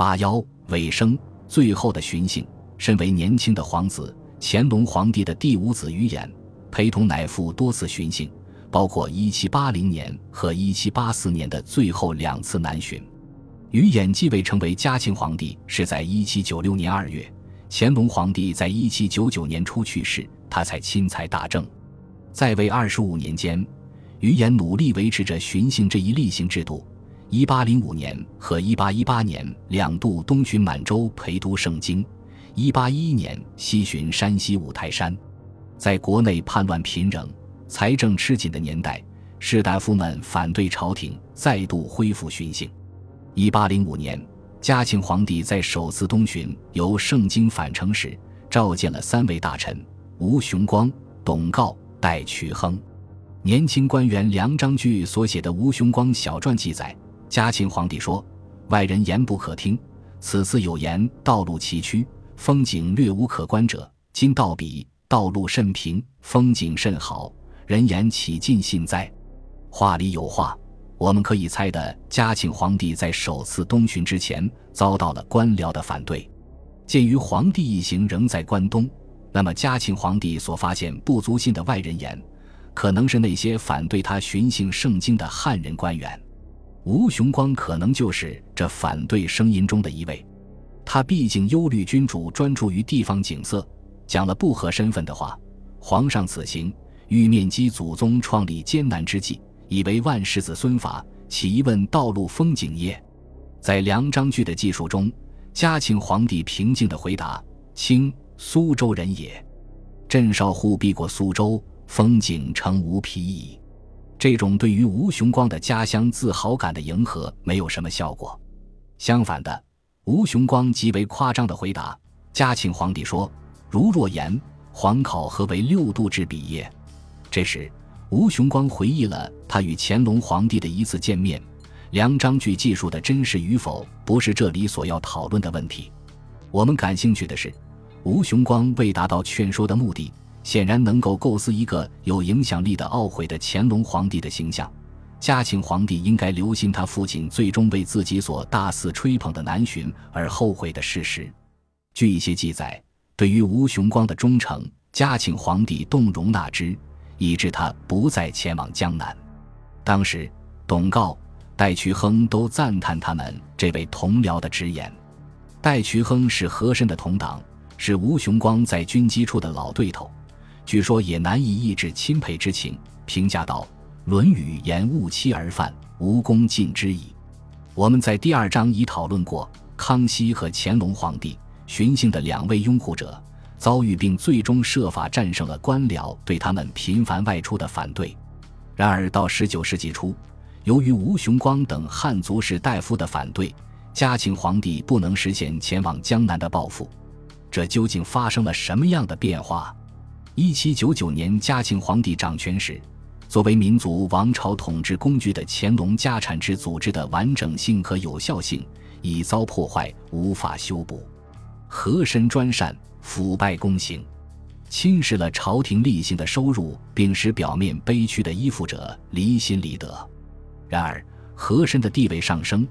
八夭、尾生、最后的寻衅。身为年轻的皇子，乾隆皇帝的第五子于衍陪同乃父多次巡幸，包括1780年和1784年的最后两次南巡。于衍继位成为嘉庆皇帝是在1796年2月，乾隆皇帝在1799年初去世，他才钦裁大政。在位25年间，于衍努力维持着巡幸这一例行制度。1805年和1818年两度东巡满洲，陪读圣经；1811年西巡山西五台山。在国内叛乱频仍、财政吃紧的年代，士大夫们反对朝廷再度恢复巡幸。1805年，嘉庆皇帝在首次东巡由盛京返程时，召见了三位大臣：吴雄光、董诰、戴祺亨。年轻官员梁章钜所写的吴雄光小传记载，嘉庆皇帝说：“外人言不可听，此次有言道路崎岖，风景略无可观者，今到彼。”道路甚平，风景甚好，人言岂尽信哉？话里有话，我们可以猜的，嘉庆皇帝在首次东巡之前遭到了官僚的反对。鉴于皇帝一行仍在关东，那么嘉庆皇帝所发现不足信的外人言，可能是那些反对他巡幸圣经的汉人官员。吴雄光可能就是这反对声音中的一位。他毕竟忧虑君主专注于地方景色，讲了不合身份的话，皇上此行欲面基祖宗创立艰难之际，以为万世子孙法，岂一问道路风景也？在梁章钜的记述中，嘉庆皇帝平静地回答：“清苏州人也，朕少护避过苏州，风景诚无匹矣。”这种对于吴雄光的家乡自豪感的迎合没有什么效果。相反的，吴雄光极为夸张地回答嘉庆皇帝说：“如若言，皇考何为六度之比也？”这时，吴雄光回忆了他与乾隆皇帝的一次见面。梁章钜记述的真实与否，不是这里所要讨论的问题。我们感兴趣的是，吴雄光为达到劝说的目的，显然能够构思一个有影响力的懊悔的乾隆皇帝的形象。嘉庆皇帝应该留心他父亲最终为自己所大肆吹捧的南巡而后悔的事实。据一些记载，对于吴雄光的忠诚，嘉庆皇帝动容纳之，以致他不再前往江南。当时，董诰、戴祺亨都赞叹他们这位同僚的直言。戴祺亨是和珅的同党，是吴雄光在军机处的老对头，据说也难以抑制钦佩之情，评价道：“《论语》言勿欺而犯，无功尽之矣。”我们在第二章已讨论过，康熙和乾隆皇帝巡幸的两位拥护者遭遇并最终设法战胜了官僚对他们频繁外出的反对。然而到19世纪初，由于吴雄光等汉族士大夫的反对，嘉庆皇帝不能实现前往江南的抱负。这究竟发生了什么样的变化？1799年嘉庆皇帝掌权时，作为民族王朝统治工具的乾隆家产制组织的完整性和有效性已遭破坏，无法修补。和珅专擅，腐败公行，侵蚀了朝廷例行的收入，并使表面悲屈的依附者离心离德。然而，和珅的地位上升，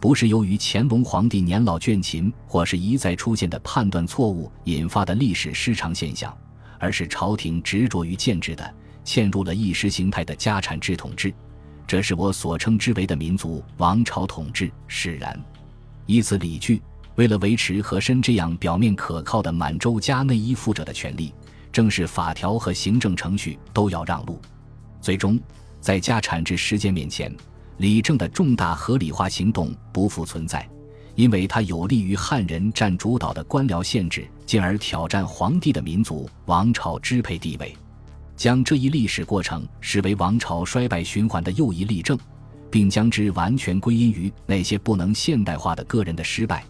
不是由于乾隆皇帝年老倦勤或是一再出现的判断错误引发的历史失常现象，而是朝廷执着于建制的嵌入了意识形态的家产制统治，这是我所称之为的民族王朝统治使然。以此理据，为了维持和珅这样表面可靠的满洲家内依附者的权利，正是法条和行政程序都要让路。最终，在家产制实践面前，理政的重大合理化行动不复存在，因为它有利于汉人占主导的官僚限制，进而挑战皇帝的民族王朝支配地位。将这一历史过程视为王朝衰败循环的又一例证，并将之完全归因于那些不能现代化的个人的失败，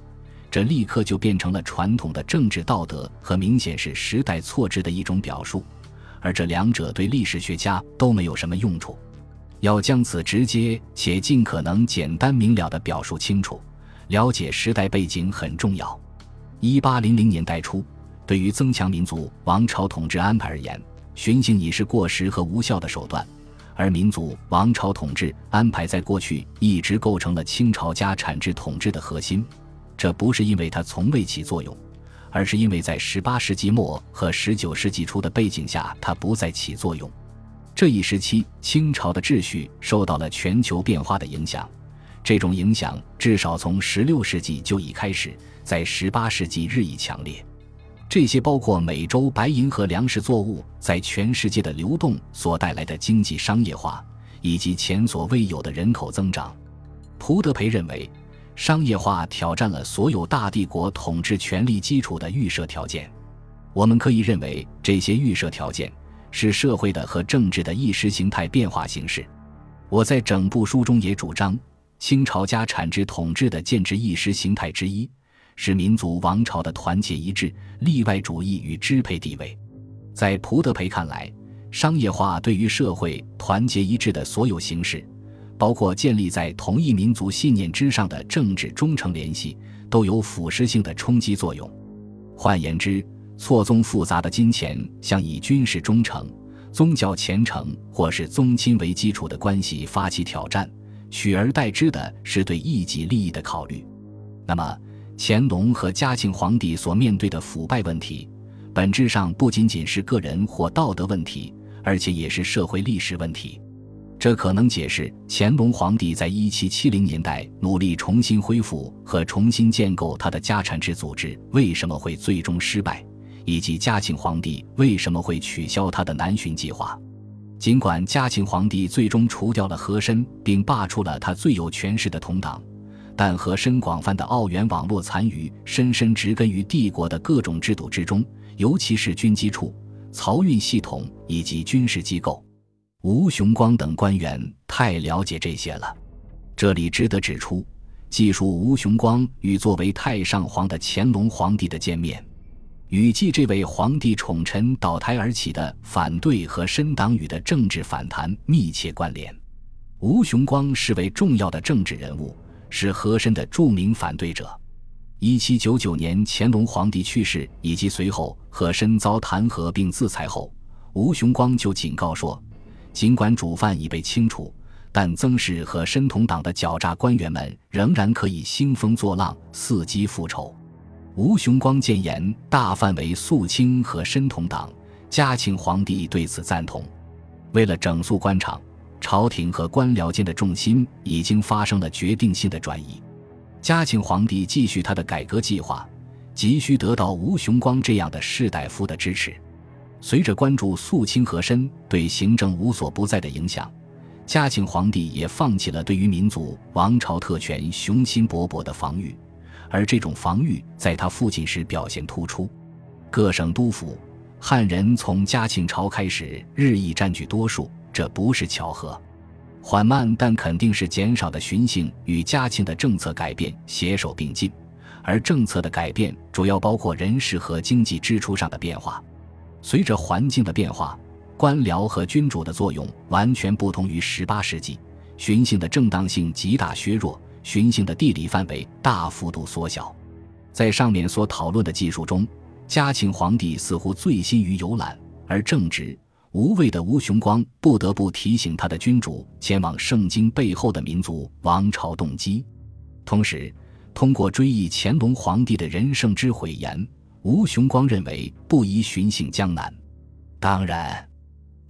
这立刻就变成了传统的政治道德和明显是时代错置的一种表述，而这两者对历史学家都没有什么用处。要将此直接且尽可能简单明了地表述清楚，了解时代背景很重要。1800年代初，对于增强民族王朝统治安排而言，巡幸已是过时和无效的手段，而民族王朝统治安排在过去一直构成了清朝家产制统治的核心。这不是因为它从未起作用，而是因为在18世纪末和19世纪初的背景下它不再起作用。这一时期，清朝的秩序受到了全球变化的影响，这种影响至少从16世纪就已开始，在18世纪日益强烈。这些包括美洲白银和粮食作物在全世界的流动所带来的经济商业化，以及前所未有的人口增长。蒲德培认为，商业化挑战了所有大帝国统治权力基础的预设条件。我们可以认为，这些预设条件是社会的和政治的意识形态变化形式。我在整部书中也主张，清朝家产制统治的建制意识形态之一是民族王朝的团结一致、例外主义与支配地位。在蒲德培看来，商业化对于社会团结一致的所有形式，包括建立在同一民族信念之上的政治忠诚联系，都有腐蚀性的冲击作用。换言之，错综复杂的金钱像以军事忠诚、宗教虔诚或是宗亲为基础的关系发起挑战，取而代之的是对一己利益的考虑。那么乾隆和嘉庆皇帝所面对的腐败问题，本质上不仅仅是个人或道德问题，而且也是社会历史问题。这可能解释乾隆皇帝在1770年代努力重新恢复和重新建构他的家产制组织为什么会最终失败，以及嘉庆皇帝为什么会取消他的南巡计划。尽管嘉庆皇帝最终除掉了和珅并罢黜了他最有权势的同党，但和珅广泛的澳元网络残余深深植根于帝国的各种制度之中，尤其是军机处、漕运系统以及军事机构。吴雄光等官员太了解这些了。这里值得指出，记述吴雄光与作为太上皇的乾隆皇帝的见面，与继这位皇帝宠臣倒台而起的反对和深党羽的政治反弹密切关联。吴雄光是位重要的政治人物，是和珅的著名反对者。1799年乾隆皇帝去世以及随后和珅遭弹劾并自裁后，吴雄光就警告说，尽管主犯已被清除，但曾氏和深同党的狡诈官员们仍然可以兴风作浪，伺机复仇。吴雄光建言大范围肃清和深同党，嘉庆皇帝对此赞同。为了整肃官场，朝廷和官僚间的重心已经发生了决定性的转移。嘉庆皇帝继续他的改革计划，急需得到吴雄光这样的士大夫的支持。随着关注肃清和珅对行政无所不在的影响，嘉庆皇帝也放弃了对于民族王朝特权雄心勃勃的防御，而这种防御在他父亲时表现突出。各省督府汉人从嘉庆朝开始日益占据多数，这不是巧合。缓慢但肯定是减少的巡幸与嘉庆的政策改变携手并进，而政策的改变主要包括人事和经济支出上的变化。随着环境的变化，官僚和君主的作用完全不同于18世纪，巡幸的正当性极大削弱，巡幸的地理范围大幅度缩小。在上面所讨论的技术中，嘉庆皇帝似乎醉心于游览，而正直无畏的吴雄光不得不提醒他的君主前往圣经背后的民族王朝动机。同时，通过追忆乾隆皇帝的仁圣之悔言，吴雄光认为不宜巡幸江南。当然，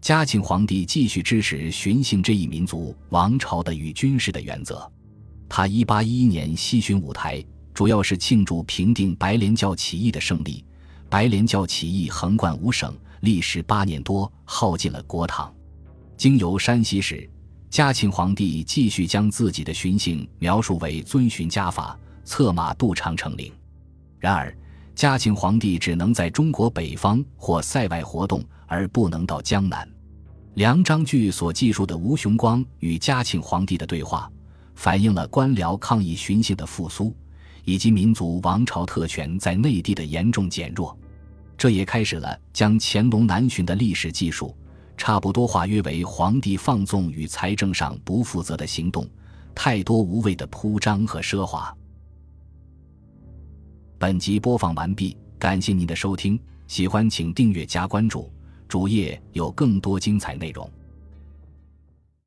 嘉庆皇帝继续支持巡幸这一民族王朝的与军事的原则。他1811年西巡五台，主要是庆祝平定白莲教起义的胜利。白莲教起义横贯五省，历时8年多，耗尽了国帑。经由山西时，嘉庆皇帝继续将自己的巡幸描述为遵循家法，策马渡长城陵。然而嘉庆皇帝只能在中国北方或塞外活动，而不能到江南。梁章钜所记述的吴雄光与嘉庆皇帝的对话，反映了官僚抗议巡幸的复苏，以及民族王朝特权在内地的严重减弱。这也开始了将乾隆南巡的历史技术差不多化约为皇帝放纵与财政上不负责的行动，太多无谓的铺张和奢华。本集播放完毕，感谢您的收听，喜欢请订阅加关注，主页有更多精彩内容。